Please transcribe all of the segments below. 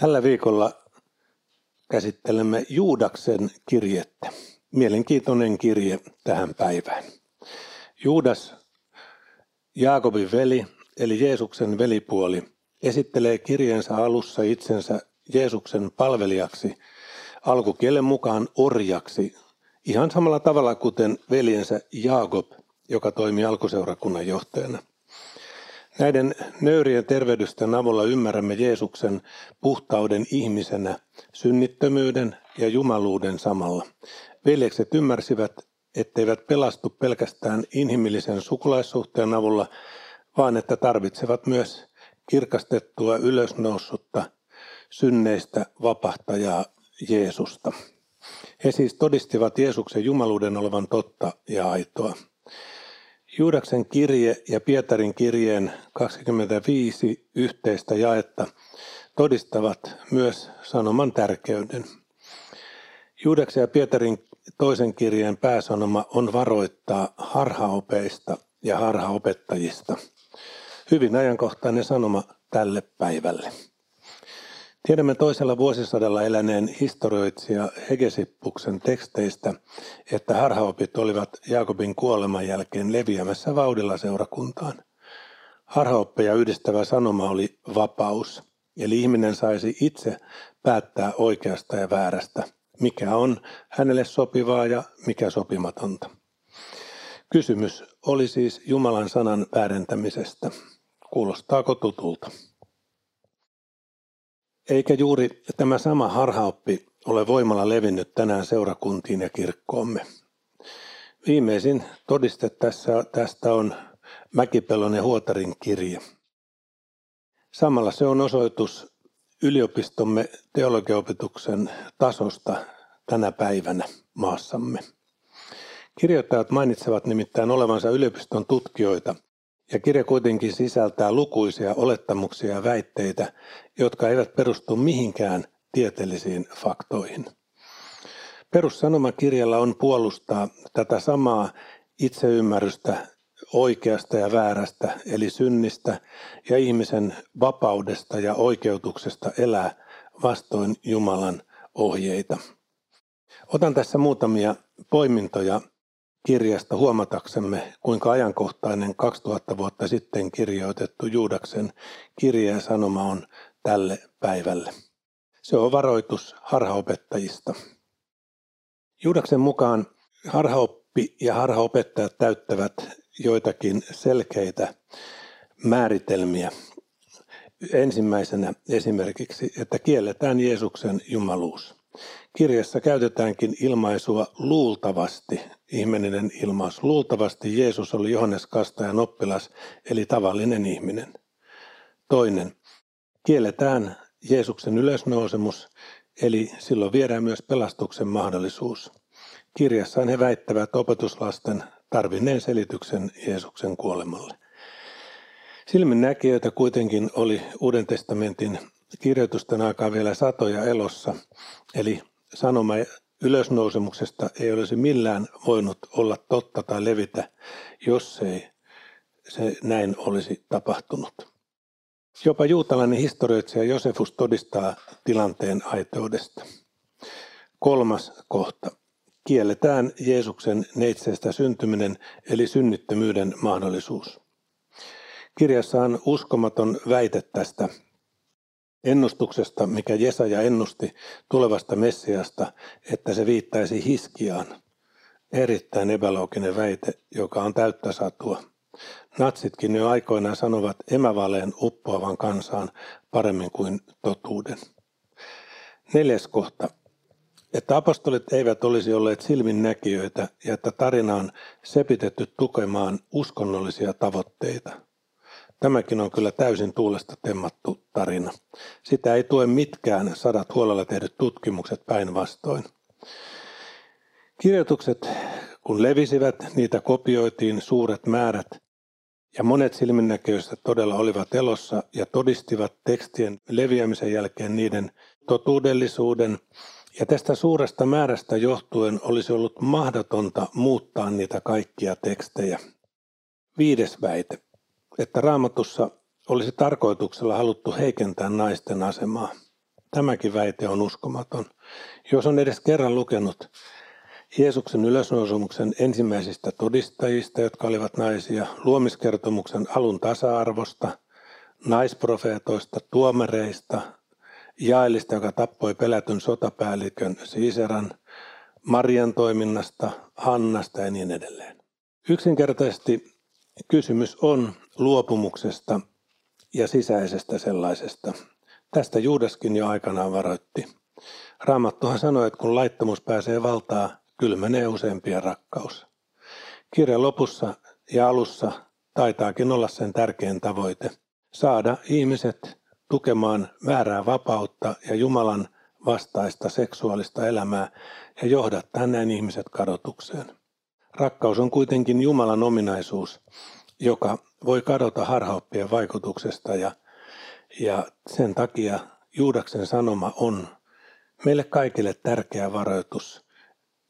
Tällä viikolla käsittelemme Juudaksen kirjettä. Mielenkiintoinen kirje tähän päivään. Juudas, Jaakobin veli, eli Jeesuksen velipuoli, esittelee kirjeensä alussa itsensä Jeesuksen palvelijaksi, alkukielen mukaan orjaksi, ihan samalla tavalla kuten veljensä Jaakob, joka toimi alkuseurakunnan johtajana. Näiden nöyrien tervehdysten avulla ymmärrämme Jeesuksen puhtauden ihmisenä, synnittömyyden ja jumaluuden samalla. Veljekset ymmärsivät, etteivät pelastu pelkästään inhimillisen sukulaissuhteen avulla, vaan että tarvitsevat myös kirkastettua ylösnoussutta synneistä vapahtajaa Jeesusta. He siis todistivat Jeesuksen jumaluuden olevan totta ja aitoa. Juudaksen kirje ja Pietarin kirjeen 25 yhteistä jaetta todistavat myös sanoman tärkeyden. Juudaksen ja Pietarin toisen kirjeen pääsanoma on varoittaa harhaopeista ja harhaopettajista. Hyvin ajankohtainen sanoma tälle päivälle. Tiedämme toisella vuosisadalla eläneen historioitsija Hegesippuksen teksteistä, että harhaopit olivat Jaakobin kuoleman jälkeen leviämässä vauhdilla seurakuntaan. Harhaoppeja yhdistävä sanoma oli vapaus, eli ihminen saisi itse päättää oikeasta ja väärästä, mikä on hänelle sopivaa ja mikä sopimatonta. Kysymys oli siis Jumalan sanan väärentämisestä. Kuulostaako tutulta? Eikä juuri tämä sama harhaoppi ole voimalla levinnyt tänään seurakuntiin ja kirkkoomme. Viimeisin todiste tästä on Mäkipellonen Huotarin kirje. Samalla se on osoitus yliopistomme teologiaopetuksen tasosta tänä päivänä maassamme. Kirjoittajat mainitsevat nimittäin olevansa yliopiston tutkijoita, ja kirja kuitenkin sisältää lukuisia olettamuksia ja väitteitä, jotka eivät perustu mihinkään tieteellisiin faktoihin. Perussanoma kirjalla on puolustaa tätä samaa itseymmärrystä oikeasta ja väärästä, eli synnistä ja ihmisen vapaudesta ja oikeutuksesta elää vastoin Jumalan ohjeita. Otan tässä muutamia poimintoja kirjasta huomataksemme, kuinka ajankohtainen 2000 vuotta sitten kirjoitettu Juudaksen kirje ja sanoma on tälle päivälle. Se on varoitus harhaopettajista. Juudaksen mukaan harhaoppi ja harhaopettajat täyttävät joitakin selkeitä määritelmiä. Ensimmäisenä esimerkiksi, että kielletään Jeesuksen jumaluus. Kirjassa käytetäänkin ilmaisua luultavasti, ihmeellinen ilmaus. Luultavasti Jeesus oli Johannes Kastajan oppilas, eli tavallinen ihminen. Toinen, kielletään Jeesuksen ylösnousemus, eli silloin viedään myös pelastuksen mahdollisuus. Kirjassaan he väittävät opetuslasten tarvinneen selityksen Jeesuksen kuolemalle. Silminnäkijöitä kuitenkin oli Uuden testamentin kirjoitusten aikaan vielä satoja elossa, eli sanoma ylösnousemuksesta ei olisi millään voinut olla totta tai levitä, jos ei se näin olisi tapahtunut. Jopa juutalainen historioitsija Josefus todistaa tilanteen aitoudesta. Kolmas kohta. Kielletään Jeesuksen neitseestä syntyminen, eli synnittömyyden mahdollisuus. Kirjassa on uskomaton väite tästä ennustuksesta, mikä Jesaja ennusti tulevasta Messiasta, että se viittaisi Hiskiaan. Erittäin epälooginen väite, joka on täyttä satua. Natsitkin jo aikoinaan sanovat emävaleen uppoavan kansaan paremmin kuin totuuden. Neljäs kohta, että apostolit eivät olisi olleet silminnäkijöitä ja että tarina on sepitetty tukemaan uskonnollisia tavoitteita. Tämäkin on kyllä täysin tuulesta temmattu tarina. Sitä ei tue mitkään 100 huolella tehdyt tutkimukset, päinvastoin. Kirjoitukset kun levisivät, niitä kopioitiin suuret määrät ja monet silminnäköistä todella olivat elossa ja todistivat tekstien leviämisen jälkeen niiden totuudellisuuden. Ja tästä suuresta määrästä johtuen olisi ollut mahdotonta muuttaa niitä kaikkia tekstejä. Viides väite, että Raamatussa olisi tarkoituksella haluttu heikentää naisten asemaa. Tämäkin väite on uskomaton. Jos on edes kerran lukenut Jeesuksen ylösnousumuksen ensimmäisistä todistajista, jotka olivat naisia, luomiskertomuksen alun tasa-arvosta, naisprofeetoista, tuomareista, Jaelista, joka tappoi pelätyn sotapäällikön Siseran, Marian toiminnasta, Hannasta ja niin edelleen. Yksinkertaisesti kysymys on luopumuksesta ja sisäisestä sellaisesta. Tästä Juudaskin jo aikanaan varoitti. Raamattuhan sanoi, että kun laittomuus pääsee valtaa, kylmenee useampien rakkaus. Kirjan lopussa ja alussa taitaakin olla sen tärkein tavoite. Saada ihmiset tukemaan väärää vapautta ja Jumalan vastaista seksuaalista elämää ja johdattaa näin ihmiset kadotukseen. Rakkaus on kuitenkin Jumalan ominaisuus, joka voi kadota harhaoppien vaikutuksesta ja sen takia Juudaksen sanoma on meille kaikille tärkeä varoitus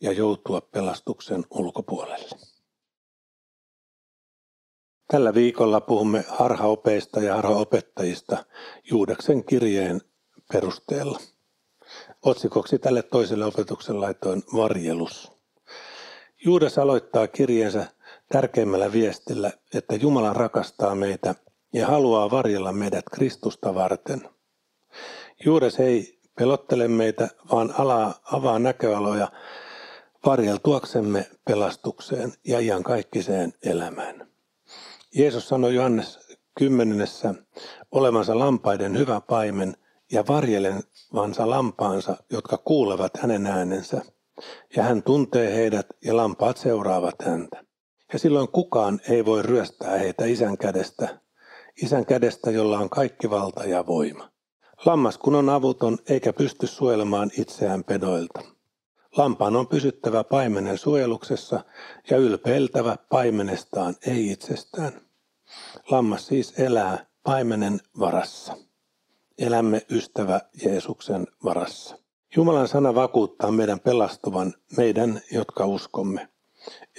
ja joutua pelastuksen ulkopuolelle. Tällä viikolla puhumme harhaopeista ja harhaopettajista Juudaksen kirjeen perusteella. Otsikoksi tälle toiselle opetukselle laitoin varjelus. Juudas aloittaa kirjeensä tärkeimmällä viestillä, että Jumala rakastaa meitä ja haluaa varjella meidät Kristusta varten. Juudas ei pelottele meitä, vaan avaa näköaloja varjeltuaksemme pelastukseen ja iankaikkiseen elämään. Jeesus sanoi Johannes 10 olevansa lampaiden hyvä paimen ja varjelevansa lampaansa, jotka kuulevat hänen äänensä. Ja hän tuntee heidät ja lampaat seuraavat häntä. Ja silloin kukaan ei voi ryöstää heitä isän kädestä, jolla on kaikki valta ja voima. Lammas kun on avuton eikä pysty suojelemaan itseään pedoilta. Lampaan on pysyttävä paimenen suojeluksessa ja ylpeiltävä paimenestaan, ei itsestään. Lammas siis elää paimenen varassa. Elämme ystävä Jeesuksen varassa. Jumalan sana vakuuttaa meidän pelastuvan, meidän, jotka uskomme.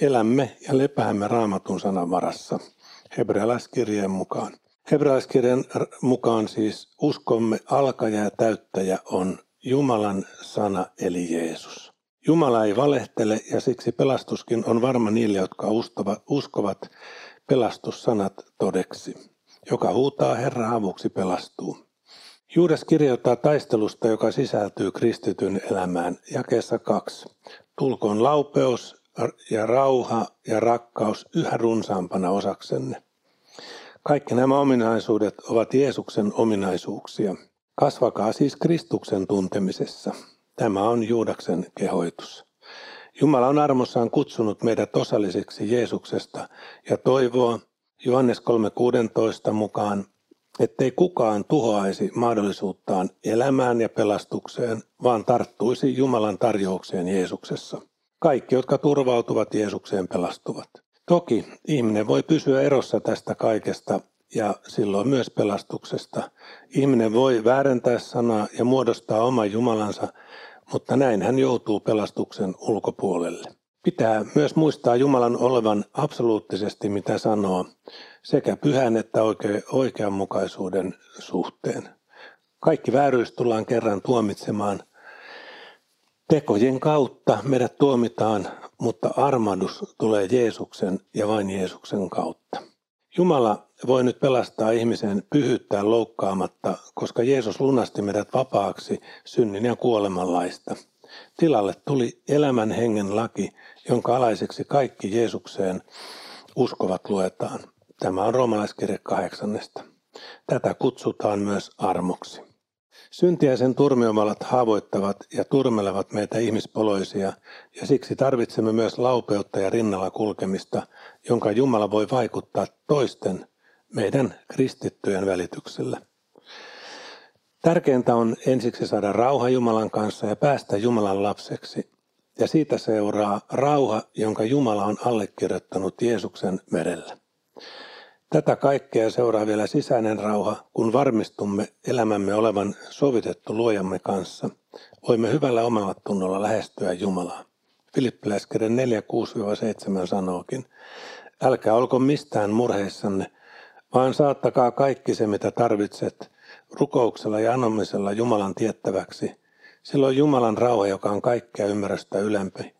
Elämme ja lepäämme Raamatun sanan varassa, Hebrealaiskirjeen mukaan. Hebrealaiskirjeen mukaan siis uskomme alkaja ja täyttäjä on Jumalan sana eli Jeesus. Jumala ei valehtele ja siksi pelastuskin on varma niille, jotka uskovat pelastussanat todeksi. Joka huutaa Herran avuksi pelastuu. Juudas kirjoittaa taistelusta, joka sisältyy kristityn elämään, jakeessa 2. Tulkoon laupeus ja rauha ja rakkaus yhä runsaampana osaksenne. Kaikki nämä ominaisuudet ovat Jeesuksen ominaisuuksia. Kasvakaa siis Kristuksen tuntemisessa. Tämä on Juudaksen kehoitus. Jumala on armossaan kutsunut meidät osallisiksi Jeesuksesta ja toivoo Johannes 3,16 mukaan, ettei kukaan tuhoaisi mahdollisuuttaan elämään ja pelastukseen, vaan tarttuisi Jumalan tarjoukseen Jeesuksessa. Kaikki, jotka turvautuvat Jeesukseen, pelastuvat. Toki ihminen voi pysyä erossa tästä kaikesta ja silloin myös pelastuksesta. Ihminen voi väärentää sanaa ja muodostaa oman Jumalansa, mutta näin hän joutuu pelastuksen ulkopuolelle. Pitää myös muistaa Jumalan olevan absoluuttisesti, mitä sanoo, sekä pyhän että oikeanmukaisuuden suhteen. Kaikki vääryys tullaan kerran tuomitsemaan. Tekojen kautta meidät tuomitaan, mutta armahdus tulee Jeesuksen ja vain Jeesuksen kautta. Jumala voi nyt pelastaa ihmisen pyhyyttään loukkaamatta, koska Jeesus lunasti meidät vapaaksi synnin ja kuoleman laista. Tilalle tuli elämän hengen laki, jonka alaiseksi kaikki Jeesukseen uskovat luetaan. Tämä on Roomalaiskirje 8. Tätä kutsutaan myös armoksi. Syntiäisen turmiomalat haavoittavat ja turmelevat meitä ihmispoloisia, ja siksi tarvitsemme myös laupeutta ja rinnalla kulkemista, jonka Jumala voi vaikuttaa toisten, meidän kristittyjen välityksellä. Tärkeintä on ensiksi saada rauha Jumalan kanssa ja päästä Jumalan lapseksi, ja siitä seuraa rauha, jonka Jumala on allekirjoittanut Jeesuksen verellä. Tätä kaikkea seuraa vielä sisäinen rauha, kun varmistumme elämämme olevan sovitettu luojamme kanssa. Voimme hyvällä omalla tunnolla lähestyä Jumalaa. Filippiläiskirje 4,6-7 sanookin, älkää olko mistään murheissanne, vaan saattakaa kaikki se, mitä tarvitset, rukouksella ja anomisella Jumalan tiettäväksi. Silloin Jumalan rauha, joka on kaikkea ymmärrystä ylempi,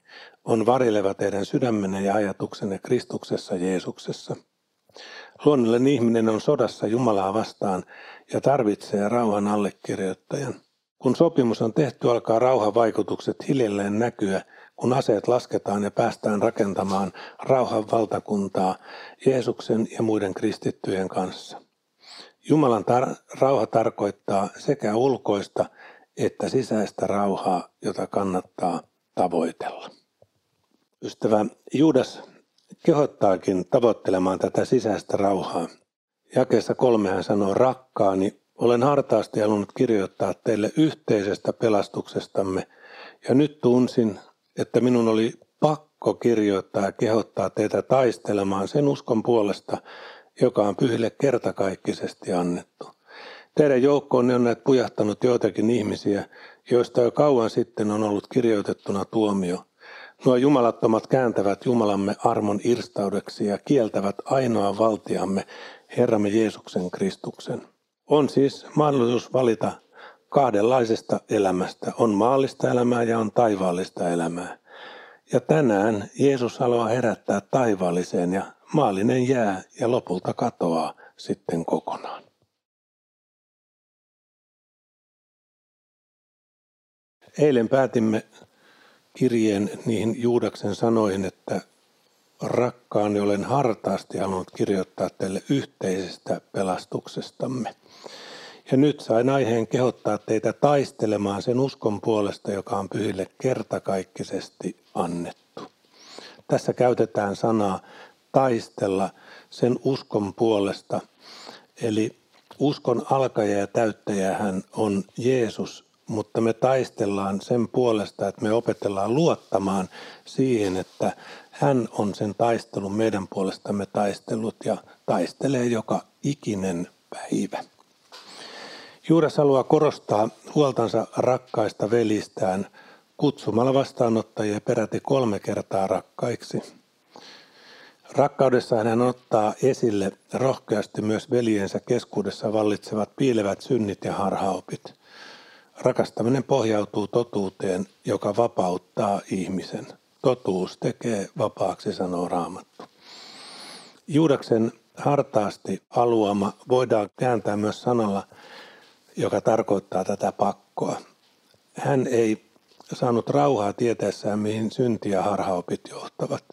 on varjeleva teidän sydämenne ja ajatuksenne Kristuksessa Jeesuksessa. Luonnollinen ihminen on sodassa Jumalaa vastaan ja tarvitsee rauhan allekirjoittajan. Kun sopimus on tehty, alkaa rauhan vaikutukset hiljalleen näkyä, kun aseet lasketaan ja päästään rakentamaan rauhan valtakuntaa Jeesuksen ja muiden kristittyjen kanssa. Jumalan rauha tarkoittaa sekä ulkoista että sisäistä rauhaa, jota kannattaa tavoitella. Ystävä Juudas kehottaakin tavoittelemaan tätä sisäistä rauhaa. Jakeessa 3 hän sanoo: rakkaani, olen hartaasti halunnut kirjoittaa teille yhteisestä pelastuksestamme, ja nyt tunsin, että minun oli pakko kirjoittaa ja kehottaa teitä taistelemaan sen uskon puolesta, joka on pyhille kertakaikkisesti annettu. Teidän joukkoonne on näet pujahtanut joitakin ihmisiä, joista jo kauan sitten on ollut kirjoitettuna tuomio. Nuo jumalattomat kääntävät Jumalamme armon irstaudeksi ja kieltävät ainoan valtiamme, Herramme Jeesuksen Kristuksen. On siis mahdollisuus valita kahdenlaisesta elämästä. On maallista elämää ja on taivaallista elämää. Ja tänään Jeesus haluaa herättää taivaalliseen, ja maallinen jää ja lopulta katoaa sitten kokonaan. Eilen päätimme kirjeen niihin Juudaksen sanoihin, että rakkaani, olen hartaasti halunnut kirjoittaa teille yhteisestä pelastuksestamme. Ja nyt sain aiheen kehottaa teitä taistelemaan sen uskon puolesta, joka on pyhille kertakaikkisesti annettu. Tässä käytetään sanaa taistella sen uskon puolesta. Eli uskon alkaja ja täyttäjähän on Jeesus, mutta me taistellaan sen puolesta, että me opetellaan luottamaan siihen, että hän on sen taistelun meidän puolestamme taistellut ja taistelee joka ikinen päivä. Juudas haluaa korostaa huoltansa rakkaista velistään kutsumalla vastaanottajia peräti 3 kertaa rakkaiksi. Rakkaudessaan hän ottaa esille rohkeasti myös veljensä keskuudessa vallitsevat piilevät synnit ja harhaopit. Rakastaminen pohjautuu totuuteen, joka vapauttaa ihmisen. Totuus tekee vapaaksi, sanoo Raamattu. Juudaksen hartaasti haluama voidaan kääntää myös sanalla, joka tarkoittaa tätä pakkoa. Hän ei saanut rauhaa tietäessään, mihin synti ja harhaopit johtavat.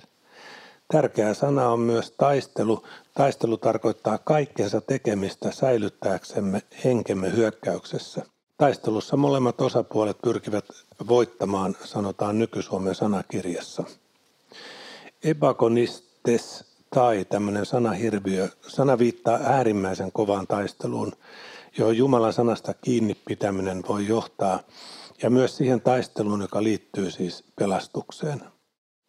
Tärkeä sana on myös taistelu. Taistelu tarkoittaa kaikkensa tekemistä säilyttääksemme henkemme hyökkäyksessä. Taistelussa molemmat osapuolet pyrkivät voittamaan, sanotaan nyky-Suomen sanakirjassa. Ebagonistes tai tämmöinen sanahirviö. Sana viittaa äärimmäisen kovaan taisteluun, johon Jumalan sanasta kiinni pitäminen voi johtaa, ja myös siihen taisteluun, joka liittyy siis pelastukseen.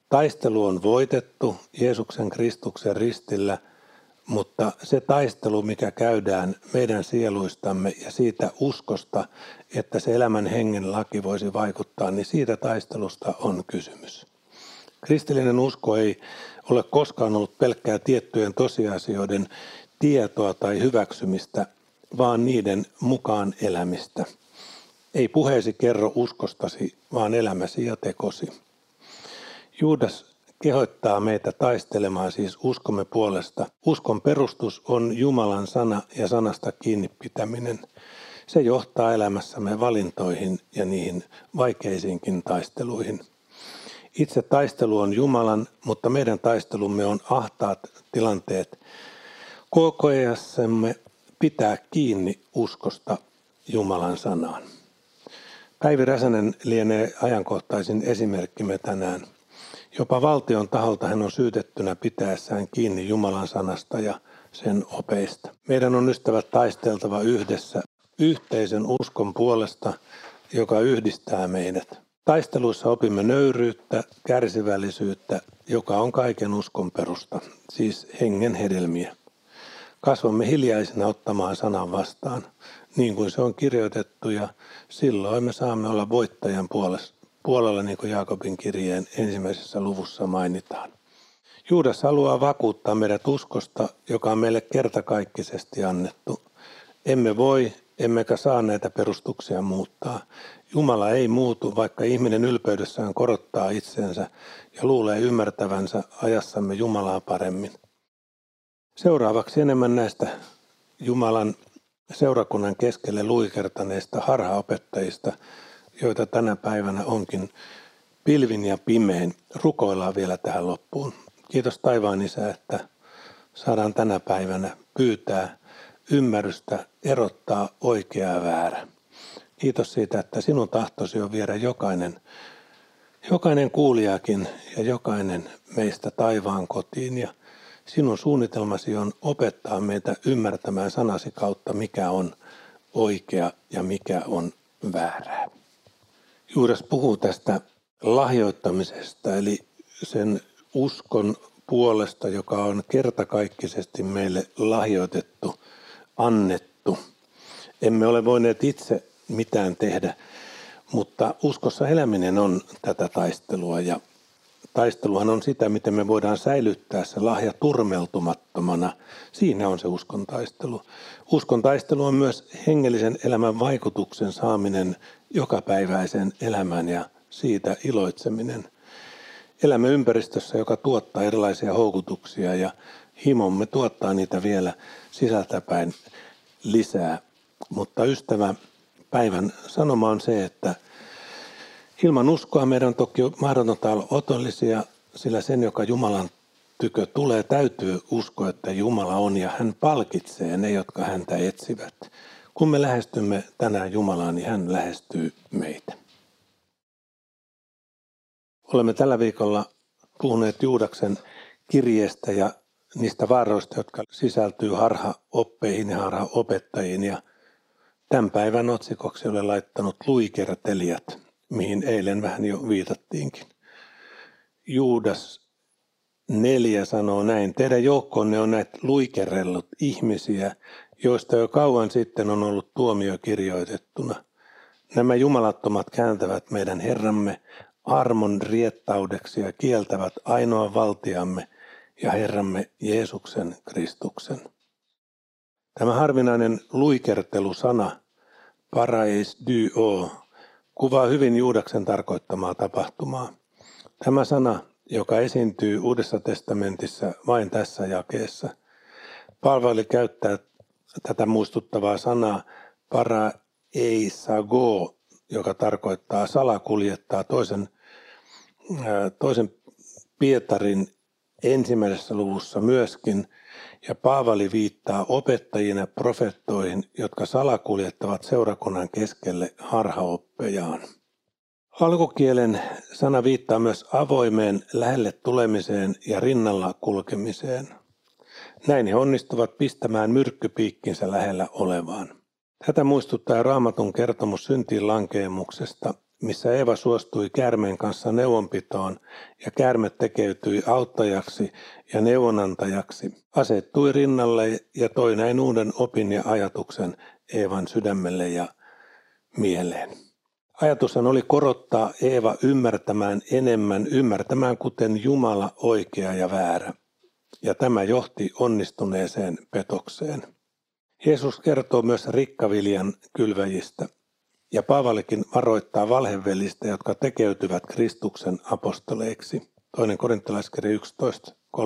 Taistelu on voitettu Jeesuksen Kristuksen ristillä, mutta se taistelu, mikä käydään meidän sieluistamme ja siitä uskosta, että se elämän hengen laki voisi vaikuttaa, niin siitä taistelusta on kysymys. Kristillinen usko ei ole koskaan ollut pelkkää tiettyjen tosiasioiden tietoa tai hyväksymistä, vaan niiden mukaan elämistä. Ei puheesi kerro uskostasi, vaan elämäsi ja tekosi. Juudas kehottaa meitä taistelemaan siis uskomme puolesta. Uskon perustus on Jumalan sana ja sanasta kiinni pitäminen. Se johtaa elämässämme valintoihin ja niihin vaikeisiinkin taisteluihin. Itse taistelu on Jumalan, mutta meidän taistelumme on ahtaat tilanteet. Kokoajassamme pitää kiinni uskosta Jumalan sanaan. Päivi Räsänen lienee ajankohtaisin esimerkkimme tänään. Jopa valtion taholta hän on syytettynä pitäessään kiinni Jumalan sanasta ja sen opeista. Meidän on ystävät taisteltava yhdessä yhteisen uskon puolesta, joka yhdistää meidät. Taisteluissa opimme nöyryyttä, kärsivällisyyttä, joka on kaiken uskon perusta, siis hengen hedelmiä. Kasvamme hiljaisina ottamaan sanan vastaan, niin kuin se on kirjoitettu, ja silloin me saamme olla voittajan puolella, niin kuin Jaakobin kirjeen 1. luvussa mainitaan. Juudas haluaa vakuuttaa meidät uskosta, joka on meille kertakaikkisesti annettu. Emme voi emmekä saa näitä perustuksia muuttaa. Jumala ei muutu, vaikka ihminen ylpeydessään korottaa itsensä ja luulee ymmärtävänsä ajassamme Jumalaa paremmin. Seuraavaksi enemmän näistä Jumalan seurakunnan keskelle luikertaneista harhaopettajista, joita tänä päivänä onkin pilvin ja pimein. Rukoillaan vielä tähän loppuun. Kiitos taivaan Isä, että saadaan tänä päivänä pyytää ymmärrystä erottaa oikea ja väärä. Kiitos siitä, että sinun tahtosi on viedä jokainen kuulijakin ja jokainen meistä taivaan kotiin. Ja sinun suunnitelmasi on opettaa meitä ymmärtämään sanasi kautta, mikä on oikea ja mikä on väärää. Juudas puhuu tästä lahjoittamisesta, eli sen uskon puolesta, joka on kertakaikkisesti meille lahjoitettu, annettu. Emme ole voineet itse mitään tehdä, mutta uskossa eläminen on tätä taistelua, ja taisteluhan on sitä, miten me voidaan säilyttää se lahja turmeltumattomana. Siinä on se uskon taistelu. Uskon taistelu on myös hengellisen elämän vaikutuksen saaminen jokapäiväiseen elämään ja siitä iloitseminen. Elämme ympäristössä, joka tuottaa erilaisia houkutuksia, ja himomme tuottaa niitä vielä sisältäpäin lisää. Mutta ystävä, päivän sanoma on se, että ilman uskoa meidän on toki mahdotonta olla otollisia, sillä sen, joka Jumalan tykö tulee, täytyy uskoa, että Jumala on ja hän palkitsee ne, jotka häntä etsivät. Kun me lähestymme tänään Jumalaa, niin hän lähestyy meitä. Olemme tällä viikolla puhuneet Juudaksen kirjeestä ja niistä vaaroista, jotka sisältyy harhaoppeihin ja harhaopettajiin. Ja tämän päivän otsikoksi olen laittanut luikertelijät, mihin eilen vähän jo viitattiinkin. Juudas 4 sanoo näin: teidän joukkonne on näitä luikerellut ihmisiä, joista jo kauan sitten on ollut tuomio kirjoitettuna. Nämä jumalattomat kääntävät meidän Herramme armon riettaudeksi ja kieltävät ainoan valtiamme ja Herramme Jeesuksen Kristuksen. Tämä harvinainen luikertelusana, parais dyö, kuvaa hyvin Juudaksen tarkoittamaa tapahtumaa. Tämä sana, joka esiintyy Uudessa testamentissa vain tässä jakeessa. Paavali käyttää tätä muistuttavaa sanaa paraisago, joka tarkoittaa salakuljettaa toisen Pietarin ensimmäisessä luvussa myöskin. Ja Paavali viittaa opettajina profeettoihin, jotka salakuljettavat seurakunnan keskelle harhaoppejaan. Alkukielen sana viittaa myös avoimeen lähelle tulemiseen ja rinnalla kulkemiseen. Näin he onnistuvat pistämään myrkkypiikkinsä lähellä olevaan. Tätä muistuttaa Raamatun kertomus syntiin lankeemuksesta, missä Eeva suostui käärmeen kanssa neuvonpitoon ja käärme tekeytyi auttajaksi ja neuvonantajaksi, asettui rinnalle ja toi näin uuden opin ja ajatuksen Eevan sydämelle ja mieleen. Ajatushan oli korottaa Eeva ymmärtämään enemmän, ymmärtämään kuten Jumala oikea ja väärä, ja tämä johti onnistuneeseen petokseen. Jeesus kertoo myös rikkaviljan kylväjistä. Ja Paavalikin varoittaa valhevelistä, jotka tekeytyvät Kristuksen apostoleiksi. Toinen korintalaiskirje 11, 13-15.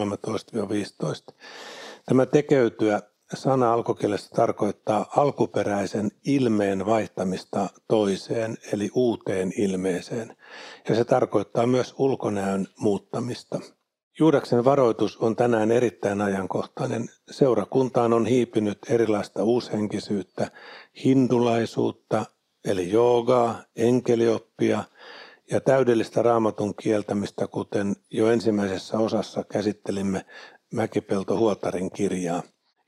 Tämä tekeytyä sana alkukielessä tarkoittaa alkuperäisen ilmeen vaihtamista toiseen, eli uuteen ilmeeseen. Ja se tarkoittaa myös ulkonäön muuttamista. Juudaksen varoitus on tänään erittäin ajankohtainen. Seurakuntaan on hiipinyt erilaista uushenkisyyttä, hindulaisuutta, eli joogaa, enkelioppia ja täydellistä raamatun kieltämistä, kuten jo ensimmäisessä osassa käsittelimme Mäkipelto Huotarin kirjaa.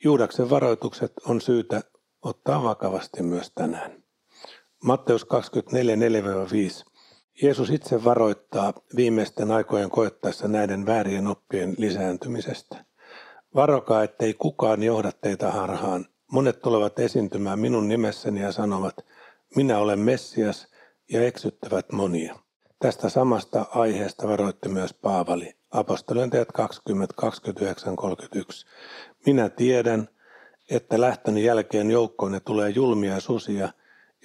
Juudaksen varoitukset on syytä ottaa vakavasti myös tänään. Matteus 24.4-5. Jeesus itse varoittaa viimeisten aikojen koettaessa näiden väärien oppien lisääntymisestä. Varokaa, ettei kukaan johda teitä harhaan. Monet tulevat esiintymään minun nimessäni ja sanovat: minä olen Messias, ja eksyttävät monia. Tästä samasta aiheesta varoitti myös Paavali, Apostolien teot 20.29.31. Minä tiedän, että lähtön jälkeen joukkoonne tulee julmia susia,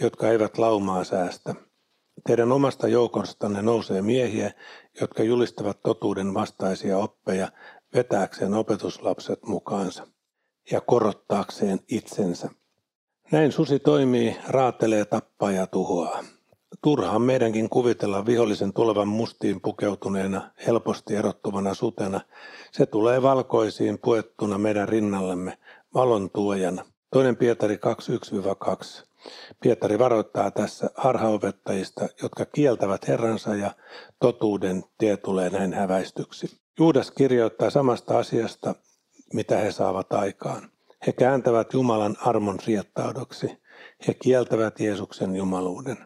jotka eivät laumaa säästä. Teidän omasta joukostanne nousee miehiä, jotka julistavat totuuden vastaisia oppeja vetääkseen opetuslapset mukaansa ja korottaakseen itsensä. Näin susi toimii, raatelee, tappaa ja tuhoaa. Turhaan meidänkin kuvitella vihollisen tulevan mustiin pukeutuneena, helposti erottuvana sutena. Se tulee valkoisiin puettuna meidän rinnallemme, valon tuojana. Toinen Pietari 2.1-2. Pietari varoittaa tässä harhaopettajista, jotka kieltävät Herransa ja totuuden tie tulee näin häväistyksi. Juudas kirjoittaa samasta asiasta, mitä he saavat aikaan. He kääntävät Jumalan armon riettaudoksi. He kieltävät Jeesuksen jumaluuden.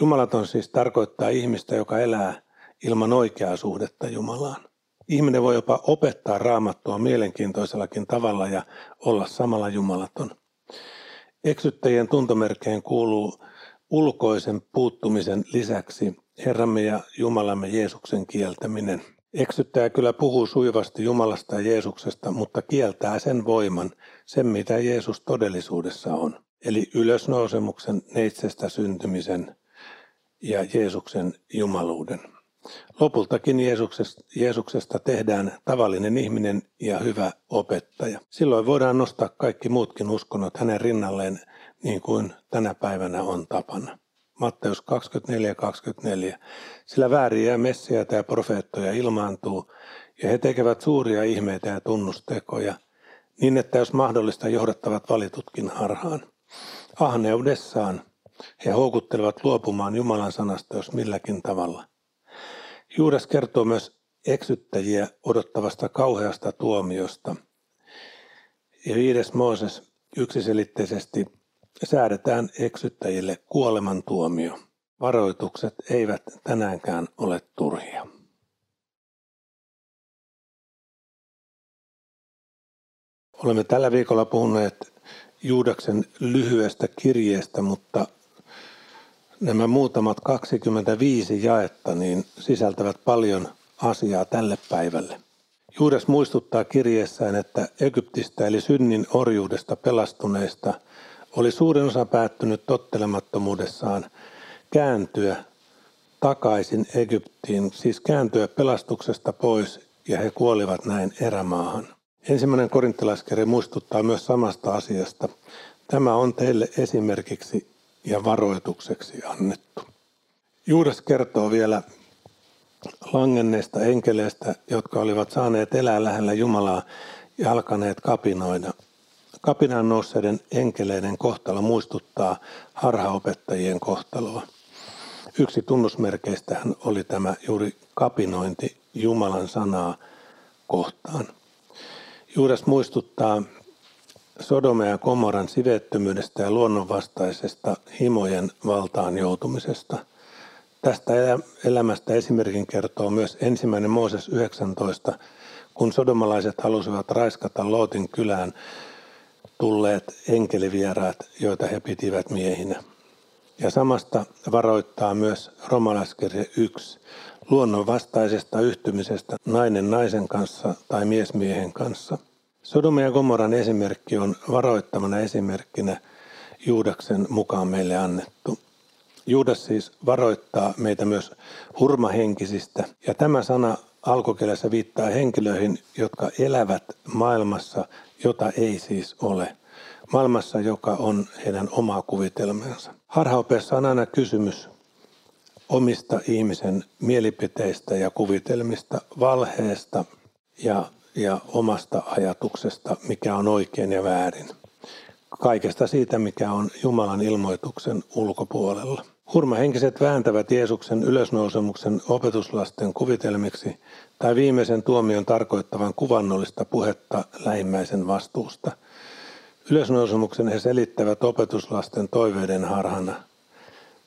Jumalaton siis tarkoittaa ihmistä, joka elää ilman oikeaa suhdetta Jumalaan. Ihminen voi jopa opettaa Raamattua mielenkiintoisellakin tavalla ja olla samalla jumalaton. Eksyttäjien tuntomerkkeihin kuuluu ulkoisen puuttumisen lisäksi Herramme ja Jumalamme Jeesuksen kieltäminen. Eksyttäjä kyllä puhuu sujuvasti Jumalasta ja Jeesuksesta, mutta kieltää sen voiman, sen mitä Jeesus todellisuudessa on. Eli ylösnousemuksen, neitsestä syntymisen ja Jeesuksen jumaluuden. Lopultakin Jeesuksesta tehdään tavallinen ihminen ja hyvä opettaja. Silloin voidaan nostaa kaikki muutkin uskonnot hänen rinnalleen niin kuin tänä päivänä on tapana. Matteus 24.24. Sillä vääriä messiaita ja profeettoja ilmaantuu, ja he tekevät suuria ihmeitä ja tunnustekoja, niin että jos mahdollista johdattavat valitutkin harhaan. Ahneudessaan he houkuttelevat luopumaan Jumalan sanasta, jos milläkin tavalla. Juudas kertoo myös eksyttäjiä odottavasta kauheasta tuomiosta. Viides Mooses yksiselitteisesti säädetään eksyttäjille kuolemantuomio. Varoitukset eivät tänäänkään ole turhia. Olemme tällä viikolla puhuneet Juudaksen lyhyestä kirjeestä, mutta nämä muutamat 25 jaetta niin sisältävät paljon asiaa tälle päivälle. Juudas muistuttaa kirjeessään, että Egyptistä eli synnin orjuudesta pelastuneista oli suurin osa päättynyt tottelemattomuudessaan kääntyä takaisin Egyptiin, siis kääntyä pelastuksesta pois, ja he kuolivat näin erämaahan. Ensimmäinen korintalaiskirje muistuttaa myös samasta asiasta. Tämä on teille esimerkiksi ja varoitukseksi annettu. Juudas kertoo vielä langenneista enkeleistä, jotka olivat saaneet elää lähellä Jumalaa ja alkaneet kapinoida. Kapinaan nousseiden enkeleiden kohtalo muistuttaa harhaopettajien kohtaloa. Yksi tunnusmerkeistähän oli tämä juuri kapinointi Jumalan sanaa kohtaan. Juudas muistuttaa Sodoma ja Gomoran siveettömyydestä ja luonnonvastaisesta himojen valtaan joutumisesta. Tästä elämästä esimerkin kertoo myös ensimmäinen Mooses 19, kun sodomalaiset halusivat raiskata Lootin kylään tulleet enkelivieraat, joita he pitivät miehinä. Ja samasta varoittaa myös Roomalaiskirje 1, luonnonvastaisesta yhtymisestä nainen naisen kanssa tai mies miehen kanssa. Sodoma ja Gomoran esimerkki on varoittavana esimerkkinä Juudaksen mukaan meille annettu. Juudas siis varoittaa meitä myös hurmahenkisistä, ja tämä sana alkukielessä viittaa henkilöihin, jotka elävät maailmassa, jota ei siis ole. Maailmassa, joka on heidän omaa kuvitelmansa. Harhaopeessa on aina kysymys omista ihmisen mielipiteistä ja kuvitelmista, valheesta ja omasta ajatuksesta, mikä on oikein ja väärin. Kaikesta siitä, mikä on Jumalan ilmoituksen ulkopuolella. Hurmahenkiset vääntävät Jeesuksen ylösnousemuksen opetuslasten kuvitelmiksi tai viimeisen tuomion tarkoittavan kuvannollista puhetta lähimmäisen vastuusta. Ylösnousemuksen he selittävät opetuslasten toiveiden harhana.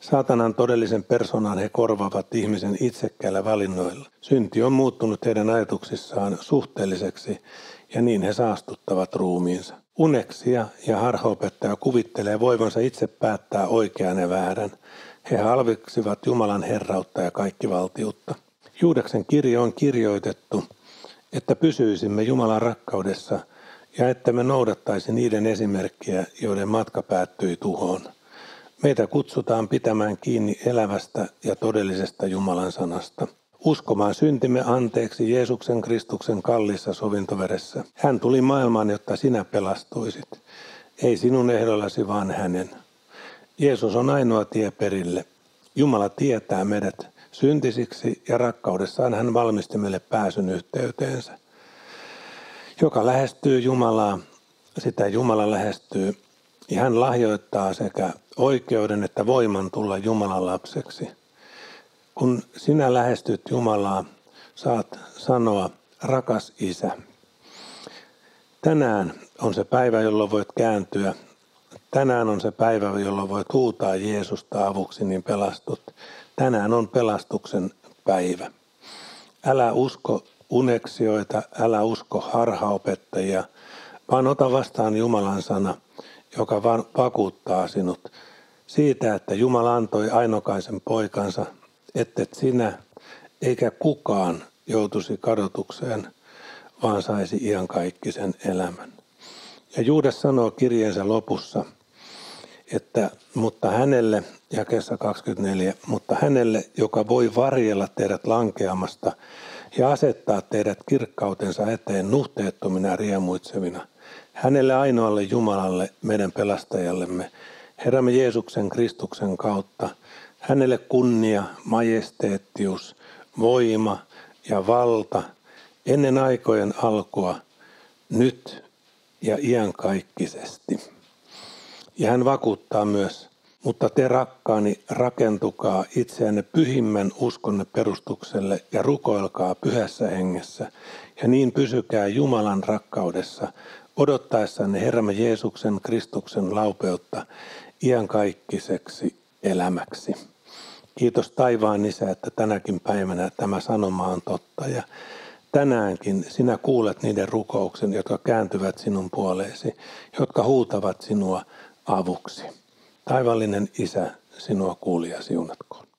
Saatanan todellisen persoonan he korvaavat ihmisen itsekkäillä valinnoilla. Synti on muuttunut heidän ajatuksissaan suhteelliseksi, ja niin he saastuttavat ruumiinsa. Uneksia ja harhaopettaja kuvittelee voivansa itse päättää oikean ja väärän. He halveksivat Jumalan herrautta ja kaikkivaltiutta. Juudaksen kirje on kirjoitettu, että pysyisimme Jumalan rakkaudessa ja että me noudattaisi niiden esimerkkiä, joiden matka päättyi tuhoon. Meitä kutsutaan pitämään kiinni elävästä ja todellisesta Jumalan sanasta. Uskomaan syntimme anteeksi Jeesuksen Kristuksen kalliissa sovintoveressä. Hän tuli maailmaan, jotta sinä pelastuisit. Ei sinun ehdollasi, vaan hänen. Jeesus on ainoa tie perille. Jumala tietää meidät syntisiksi ja rakkaudessaan hän valmisti meille pääsyn yhteyteensä. Joka lähestyy Jumalaa, sitä Jumala lähestyy. Ja hän lahjoittaa sekä oikeuden että voiman tulla Jumalan lapseksi. Kun sinä lähestyt Jumalaa, saat sanoa, rakas Isä. Tänään on se päivä, jolloin voit kääntyä. Tänään on se päivä, jolloin voit huutaa Jeesusta avuksi, niin pelastut. Tänään on pelastuksen päivä. Älä usko uneksioita, älä usko harhaopettajia, vaan ota vastaan Jumalan sana, joka vakuuttaa sinut siitä, että Jumala antoi ainokaisen poikansa, ettet sinä eikä kukaan joutuisi kadotukseen, vaan saisi iankaikkisen elämän. Ja Juudas sanoo kirjeensä lopussa, että mutta hänelle, joka voi varjella teidät lankeamasta ja asettaa teidät kirkkautensa eteen nuhteettomina riemuitsevina, hänelle ainoalle Jumalalle, meidän pelastajallemme, Herramme Jeesuksen Kristuksen kautta, hänelle kunnia, majesteettius, voima ja valta ennen aikojen alkua, nyt ja iankaikkisesti. Ja hän vakuuttaa myös, mutta te rakkaani rakentukaa itseänne pyhimmän uskonne perustukselle ja rukoilkaa pyhässä hengessä ja niin pysykää Jumalan rakkaudessa odottaessanne Herramme Jeesuksen Kristuksen laupeutta iankaikkisesti elämäksi. Kiitos taivaan Isä, että tänäkin päivänä tämä sanoma on totta ja tänäänkin sinä kuulet niiden rukouksen, jotka kääntyvät sinun puoleesi, jotka huutavat sinua avuksi. Taivallinen Isä, sinua kuulija siunatkoon.